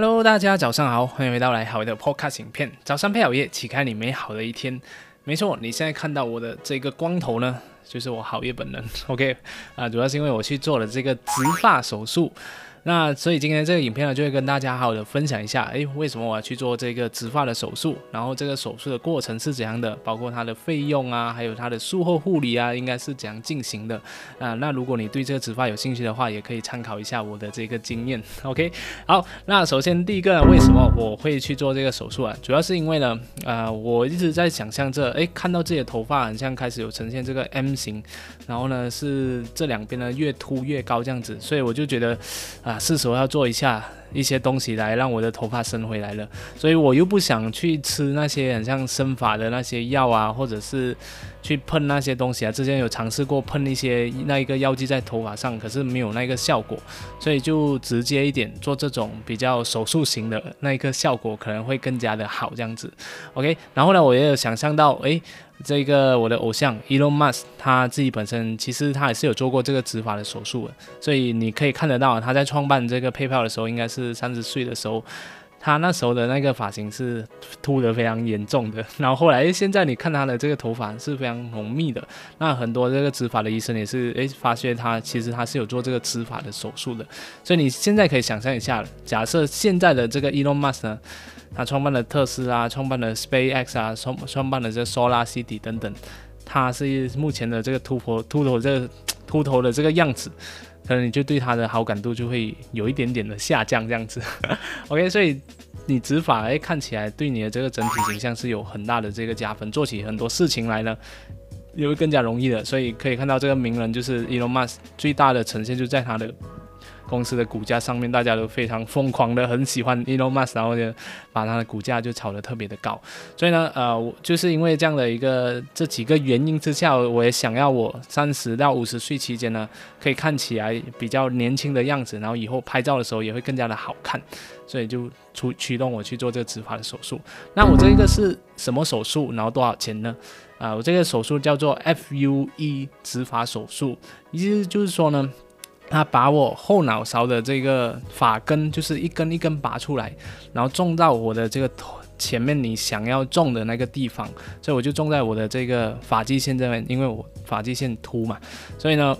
Hello， 大家早上好，欢迎回到来好的 Podcast 影片。早上配好夜，启开你美好的一天。没错，你现在看到我的这个光头呢，就是我好夜本人。OK， 主要是因为我去做了这个植发手术。那所以今天这个影片呢，就会跟大家好好的分享一下，为什么我要去做这个植发的手术，然后这个手术的过程是怎样的，包括它的费用啊，还有它的术后护理啊，应该是怎样进行的啊。那如果你对这个植发有兴趣的话，也可以参考一下我的这个经验。OK， 好，那首先第一个呢，为什么我会去做这个手术啊？主要是因为呢，我一直在想象着，看到自己的头发很像开始有呈现这个 M 型，然后呢是这两边呢越凸越高这样子，所以我就觉得，是时候要做一下一些东西来让我的头发生回来了，所以我又不想去吃那些很像生发的那些药啊，或者是去喷那些东西啊。之前有尝试过喷一些那一个药剂在头发上，可是没有那个效果，所以就直接一点做这种比较手术型的那一个效果可能会更加的好这样子。OK， 然后呢，我也有想象到，这个我的偶像 Elon Musk 他自己本身其实他也是有做过这个植发的手术的，所以你可以看得到他在创办这个 PayPal 的时候，应该是30岁的时候，他那时候的那个发型是秃得非常严重的，然后后来现在你看他的这个头发是非常浓密的，那很多这个植发的医生也是发现他其实他是有做这个植发的手术的，所以你现在可以想象一下，假设现在的这个 Elon Musk 呢，他创办了特斯拉，创办了 SpaceX 啊，创办了这 Solar City 等等，他是目前的这个秃头的这个样子，可能你就对他的好感度就会有一点点的下降这样子。OK， 所以你植发看起来对你的这个整体形象是有很大的这个加分，做起很多事情来呢也会更加容易的。所以可以看到这个名人就是 Elon Musk 最大的呈现就在他的公司的股价上面，大家都非常疯狂的很喜欢 Elon Musk， 然后就把他的股价就炒得特别的高。所以呢，就是因为这样的一个这几个原因之下，我也想要我30到50岁期间呢，可以看起来比较年轻的样子，然后以后拍照的时候也会更加的好看，所以就驱动我去做这个植发的手术。那我这个是什么手术？然后多少钱呢？我这个手术叫做 FUE 植发手术，意思就是说呢，他把我后脑勺的这个发根就是一根一根拔出来，然后种到我的这个前面你想要种的那个地方，所以我就种在我的这个发际线这边，因为我发际线秃嘛，所以呢，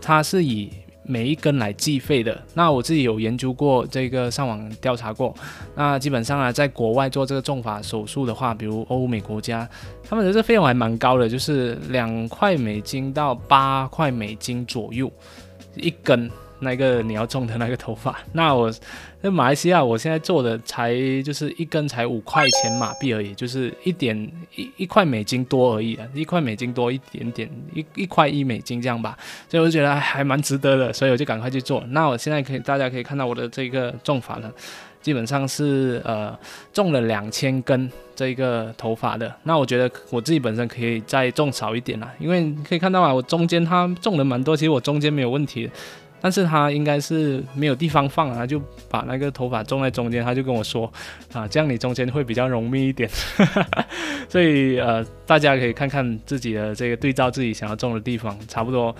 它是以每一根来计费的。那我自己有研究过这个，上网调查过，那基本上啊，在国外做这个种发手术的话，比如欧美国家，他们的这费用还蛮高的，就是$2到$8左右一根那个你要种的那个头发。那我在马来西亚，我现在做的才就是一根才$5马币而已，就是一块美金多而已啊，$1多一点点，1块$1这样吧，所以我就觉得还蛮值得的，所以我就赶快去做。那我现在大家可以看到我的这个种法了，基本上是种了2000根这个头发的。那我觉得我自己本身可以再种少一点啦，因为可以看到啊，我中间它种了蛮多，其实我中间没有问题的，但是他应该是没有地方放，他就把那个头发种在中间，他就跟我说这样你中间会比较浓密一点。所以大家可以看看自己的这个，对照自己想要种的地方，差不多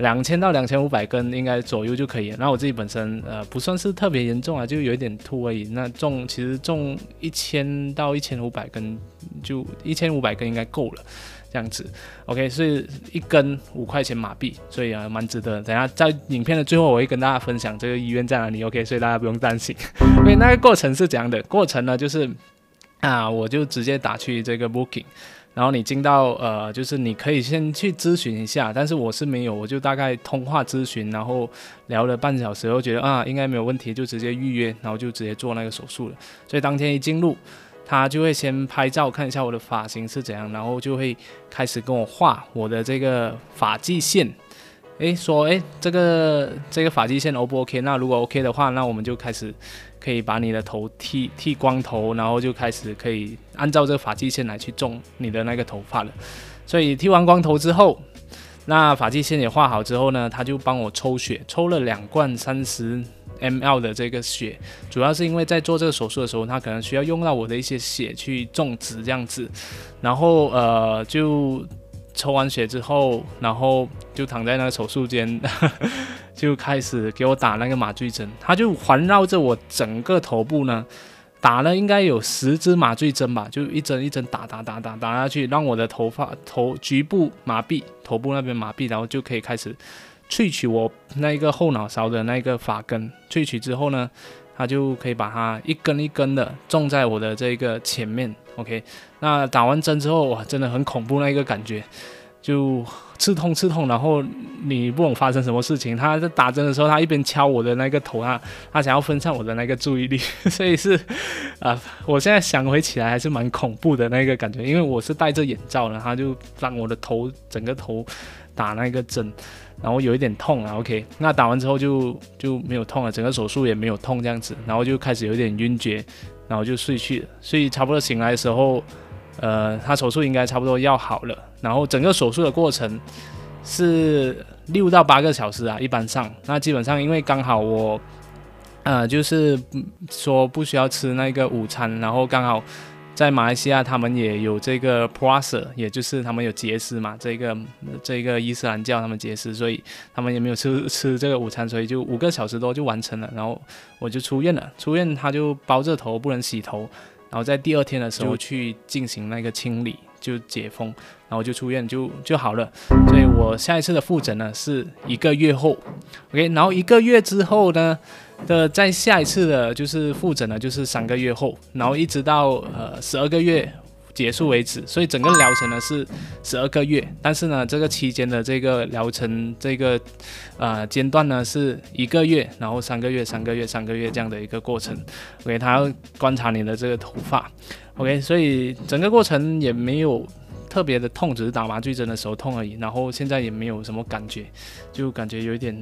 $2000到$2500应该左右就可以了。那我自己本身不算是特别严重啊，就有一点秃而已。那种其实种1000到1500根，就1500根应该够了。这样子 ，OK， 是一根$5马币，所以蛮值得。等一下在影片的最后，我会跟大家分享这个医院在哪里 ，OK， 所以大家不用担心。OK， 那个过程是怎样的？过程呢，就是我就直接打去这个 Booking。然后你进到就是你可以先去咨询一下，但是我是没有，我就大概通话咨询，然后聊了半小时，又觉得应该没有问题，就直接预约，然后就直接做那个手术了。所以当天一进入，他就会先拍照看一下我的发型是怎样，然后就会开始跟我画我的这个发际线。说这个发际线 O 不 OK？ 那如果 OK 的话，那我们就开始可以把你的头剃光头，然后就开始可以按照这个发际线来去种你的那个头发了。所以剃完光头之后，那发际线也画好之后呢，他就帮我抽血，抽了2罐30mL 的这个血，主要是因为在做这个手术的时候，他可能需要用到我的一些血去种植这样子，然后就。抽完血之后，然后就躺在那个手术间，就开始给我打那个麻醉针。他就环绕着我整个头部呢，打了应该有10支麻醉针吧，就一针一针打下去，让我的头局部麻痹，头部那边麻痹，然后就可以开始萃取我那个后脑勺的那个发根。萃取之后呢，他就可以把它一根一根的种在我的这个前面。OK， 那打完针之后，哇，真的很恐怖那一个感觉，就刺痛，然后你不懂发生什么事情。他在打针的时候，他一边敲我的那个头啊，他想要分散我的那个注意力，所以是我现在想回起来还是蛮恐怖的那个感觉，因为我是戴着眼罩的，他就让我的头整个头打那个针，然后有一点痛啊 ，OK， 那打完之后就没有痛了，整个手术也没有痛这样子，然后就开始有点晕厥。然后就睡去了，所以差不多醒来的时候，他手术应该差不多要好了。然后整个手术的过程是6到8个小时啊，一般上。那基本上因为刚好我，就是说不需要吃那个午餐，然后刚好在马来西亚他们也有这个 puasa， 也就是他们有节食嘛，这个伊斯兰教他们节食，所以他们也没有吃这个午餐，所以就5个小时多就完成了，然后我就出院了。出院他就包着头不能洗头，然后在第二天的时候去进行那个清理，就解封，然后就出院就好了。所以我下一次的复诊呢是1个月后 ，OK， 然后1个月之后呢的在下一次的就是复诊呢就是3个月后，然后一直到12个月结束为止。所以整个疗程呢是12个月，但是呢这个期间的这个疗程这个间断呢是1个月，然后3个月这样的一个过程。OK， 他要观察你的这个头发。OK， 所以整个过程也没有特别的痛，只是打麻醉针的时候痛而已。然后现在也没有什么感觉，就感觉有一点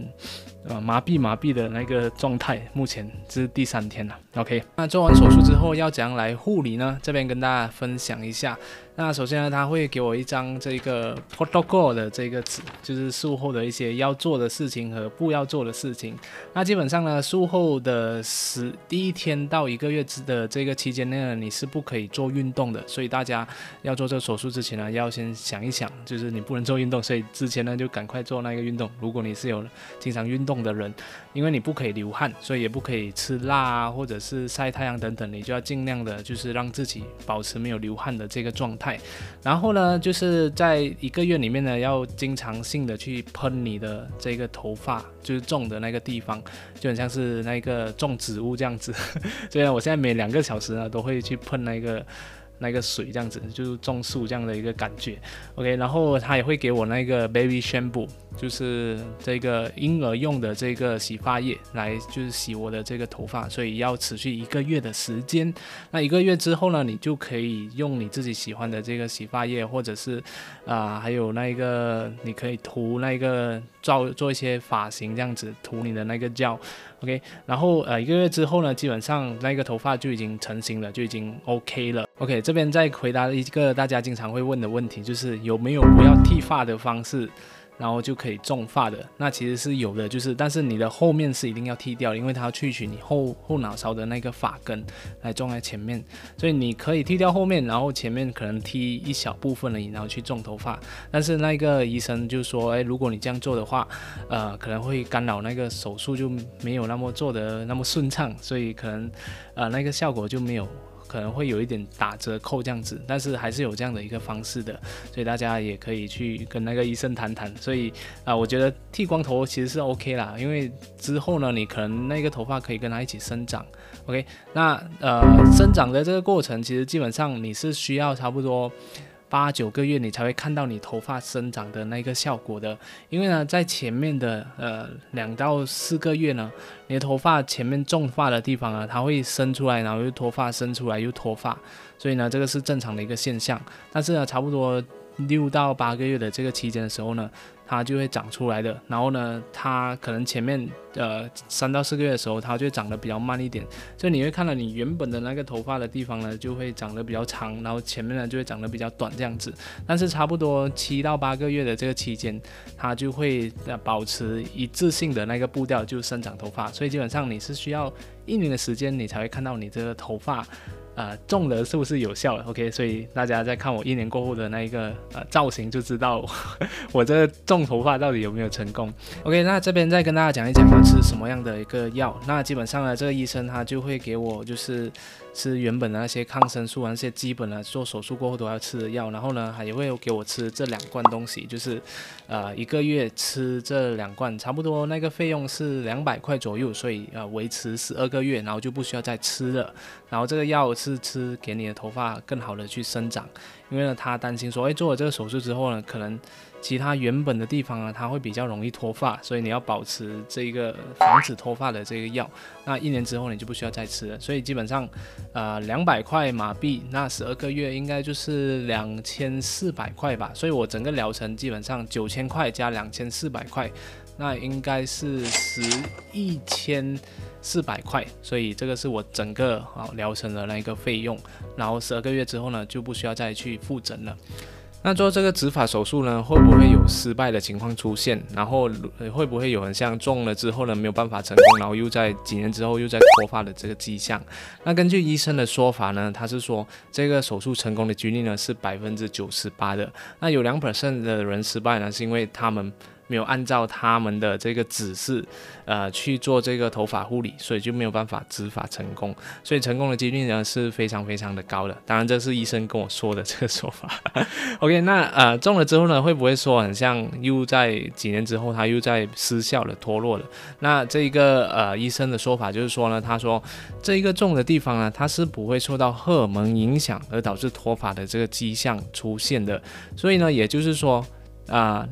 麻痹的那个状态。目前是第3天了。OK， 那做完手术之后要怎样来护理呢？这边跟大家分享一下。那首先呢，他会给我一张这个 protocol 的这个纸，就是术后的一些要做的事情和不要做的事情。那基本上呢，术后的第1天到1个月的这个期间内呢，你是不可以做运动的。所以大家要做这个手术之前呢，要先想一想，就是你不能做运动，所以之前呢就赶快做那个运动。如果你是有经常运动的人，因为你不可以流汗，所以也不可以吃辣啊，或者是晒太阳等等，你就要尽量的就是让自己保持没有流汗的这个状态。然后呢，就是在1个月里面呢，要经常性的去喷你的这个头发，就是种的那个地方，就很像是那个种植物这样子。所以我现在每2个小时呢都会去喷那个水这样子，就是种树这样的一个感觉。 OK， 然后他也会给我那个 baby shampoo， 就是这个婴儿用的这个洗发液来就是洗我的这个头发，所以要持续1个月的时间。那1个月之后呢，你就可以用你自己喜欢的这个洗发液，或者是还有那个你可以涂那个做一些发型这样子，涂你的那个胶。OK， 然后1个月之后呢，基本上那个头发就已经成型了，就已经 OK 了。OK， 这边再回答一个大家经常会问的问题，就是有没有不要剃发的方式，然后就可以种发的？那其实是有的，就是但是你的后面是一定要剃掉，因为它要去取你后脑勺的那个发根来种在前面，所以你可以剃掉后面，然后前面可能剃一小部分而已，然后去种头发。但是那个医生就说，哎，如果你这样做的话，可能会干扰那个手术，就没有那么做的那么顺畅，所以可能那个效果就没有。可能会有一点打折扣这样子，但是还是有这样的一个方式的，所以大家也可以去跟那个医生谈谈。所以我觉得剃光头其实是 OK 啦，因为之后呢，你可能那个头发可以跟它一起生长。OK， 那生长的这个过程，其实基本上你是需要差不多8、9个月你才会看到你头发生长的那个效果的，因为呢，在前面的2到4个月呢，你的头发前面种发的地方啊，它会生出来，然后又脱发，生出来又脱发，所以呢，这个是正常的一个现象。但是呢，差不多6到8个月的这个期间的时候呢，它就会长出来的。然后呢，它可能前面3到4个月的时候，它就会长得比较慢一点，所以你会看到你原本的那个头发的地方呢，就会长得比较长，然后前面呢就会长得比较短这样子。但是差不多7到8个月的这个期间，它就会保持一致性的那个步调就生长头发，所以基本上你是需要1年的时间，你才会看到你这个头发中了是不是有效了 ？OK， 所以大家在看我1年过后的那一个造型就知道我这种头发到底有没有成功。OK， 那这边再跟大家讲一讲他吃什么样的一个药。那基本上呢，这个医生他就会给我就是吃原本的那些抗生素啊，那些基本的做手术过后都要吃的药。然后呢，他也会给我吃这2罐东西，就是1个月吃这2罐，差不多那个费用是200块左右，所以维持12个月，然后就不需要再吃了。然后这个药是吃给你的头发更好的去生长，因为呢他担心说，做了这个手术之后呢，可能其他原本的地方啊，它会比较容易脱发，所以你要保持这个防止脱发的这个药。那1年之后你就不需要再吃了，所以基本上，200块马币，那12个月应该就是2400块吧。所以我整个疗程基本上9000块加2400块，那应该是11,400块，所以这个是我整个疗程的那一个费用。然后12个月之后呢，就不需要再去复诊了。那做这个植发手术呢，会不会有失败的情况出现？然后会不会有很像中了之后呢没有办法成功，然后又在几年之后又在脱发的这个迹象？那根据医生的说法呢，他是说这个手术成功的几率呢是98%的，那有2% 的人失败呢，是因为他们没有按照他们的这个指示，去做这个头发护理，所以就没有办法植发成功，所以成功的几率呢是非常非常的高的。当然，这是医生跟我说的这个说法。OK， 那中了之后呢，会不会说很像又在几年之后它又在失效了、脱落了？那这个医生的说法就是说呢，他说这一个中的地方呢，它是不会受到荷尔蒙影响而导致脱发的这个迹象出现的，所以呢，也就是说。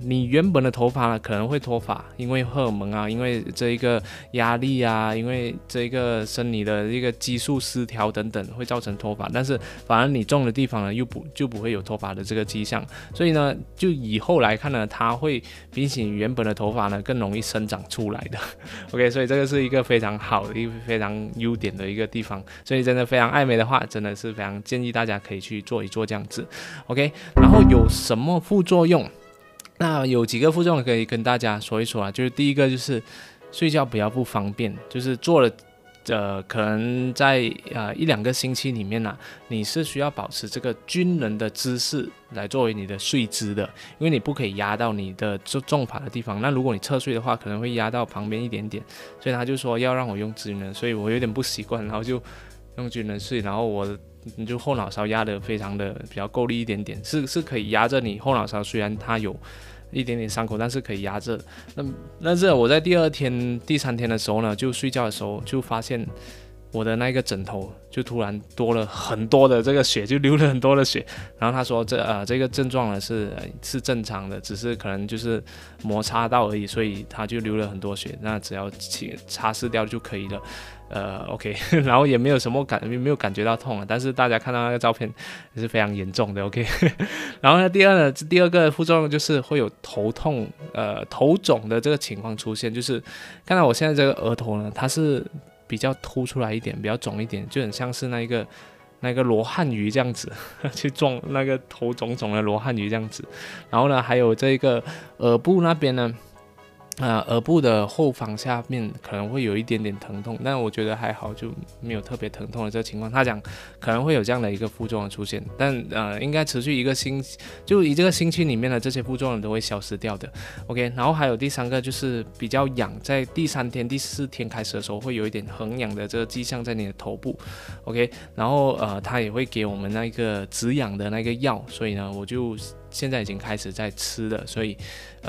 你原本的头发呢可能会脱发，因为荷尔蒙啊，因为这一个压力啊，因为这一个生理的一个激素失调等等会造成脱发，但是反而你中的地方呢就不会有脱发的这个迹象，所以呢就以后来看呢，它会比起原本的头发呢更容易生长出来的。OK， 所以这个是一个非常好的一个非常优点的一个地方，所以真的非常爱美的话，真的是非常建议大家可以去做一做这样子。OK， 然后有什么副作用？那有几个副作用可以跟大家说一说啊，就是第一个就是睡觉比较不方便，就是做了可能在1-2个星期里面啊，你是需要保持这个军人的姿势来作为你的睡姿的，因为你不可以压到你的重法的地方。那如果你侧睡的话，可能会压到旁边一点点，所以他就说要让我用军人，所以我有点不习惯，然后就用军人睡，然后你就后脑勺压得非常的比较够力一点点，是可以压着你后脑勺，虽然它有一点点伤口，但是可以压着。但是我在第3天的时候呢，就睡觉的时候就发现我的那个枕头就突然多了很多的这个血，就流了很多的血。然后他说这个症状呢是正常的，只是可能就是摩擦到而已，所以他就流了很多血。那只要擦拭掉就可以了。OK， 然后也没有什么没有感觉到痛啊，但是大家看到那个照片也是非常严重的。OK， 然后呢，第二个副作用就是会有头痛、头肿的这个情况出现，就是看到我现在这个额头呢，它是比较凸出来一点，比较肿一点，就很像是那个罗汉鱼这样子，去撞那个头肿肿的罗汉鱼这样子。然后呢，还有这个耳部那边呢。耳部的后方下面可能会有一点点疼痛，但我觉得还好，就没有特别疼痛的这个情况。他讲可能会有这样的一个副作用出现，但应该持续1个星期，就以这个星期里面的这些副作用都会消失掉的。OK， 然后还有第三个就是比较痒，在第3天、第4天开始的时候会有一点很痒的这个迹象在你的头部。OK， 然后他也会给我们那个止痒的那个药，所以呢我就。现在已经开始在吃了，所以，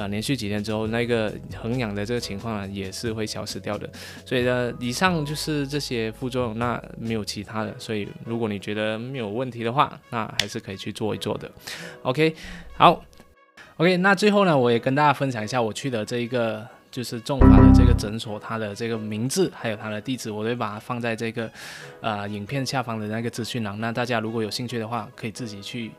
连续几天之后，那个很痒的这个情况呢，也是会消失掉的。所以呢，以上就是这些副作用，那没有其他的。所以如果你觉得没有问题的话，那还是可以去做一做的。OK， 好 ，OK， 那最后呢，我也跟大家分享一下我去的这一个。就是重发的这个诊所，它的这个名字还有它的地址，我都会把它放在这个影片下方的那个资讯栏。那大家如果有兴趣的话，可以自己去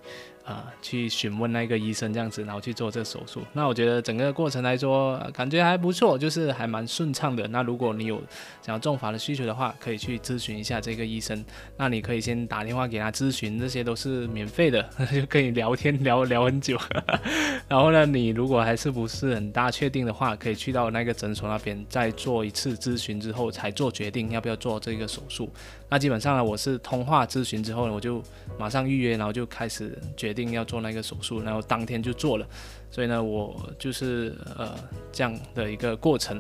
去询问那个医生这样子，然后去做这手术。那我觉得整个过程来说，感觉还不错，就是还蛮顺畅的。那如果你有想要种法的需求的话，可以去咨询一下这个医生。那你可以先打电话给他咨询，这些都是免费的，就跟你聊天聊很久。然后呢，你如果还是不是很大确定的话，可以去到那个诊所那边再做一次咨询之后，才做决定要不要做这个手术。那基本上呢，我是通话咨询之后呢，我就马上预约，然后就开始决定要做那个手术，然后当天就做了。所以呢，我就是这样的一个过程。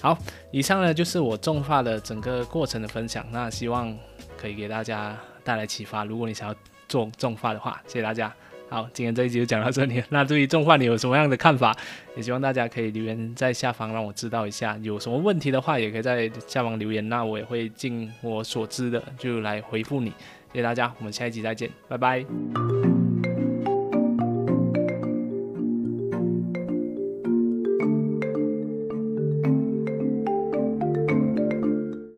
好，以上呢就是我种发的整个过程的分享，那希望可以给大家带来启发。如果你想要做种发的话，谢谢大家。好，今天这一集就讲到这里了。那对于种发你有什么样的看法，也希望大家可以留言在下方让我知道一下。有什么问题的话也可以在下方留言，那我也会尽我所知的就来回复你。谢谢大家，我们下一集再见，拜拜。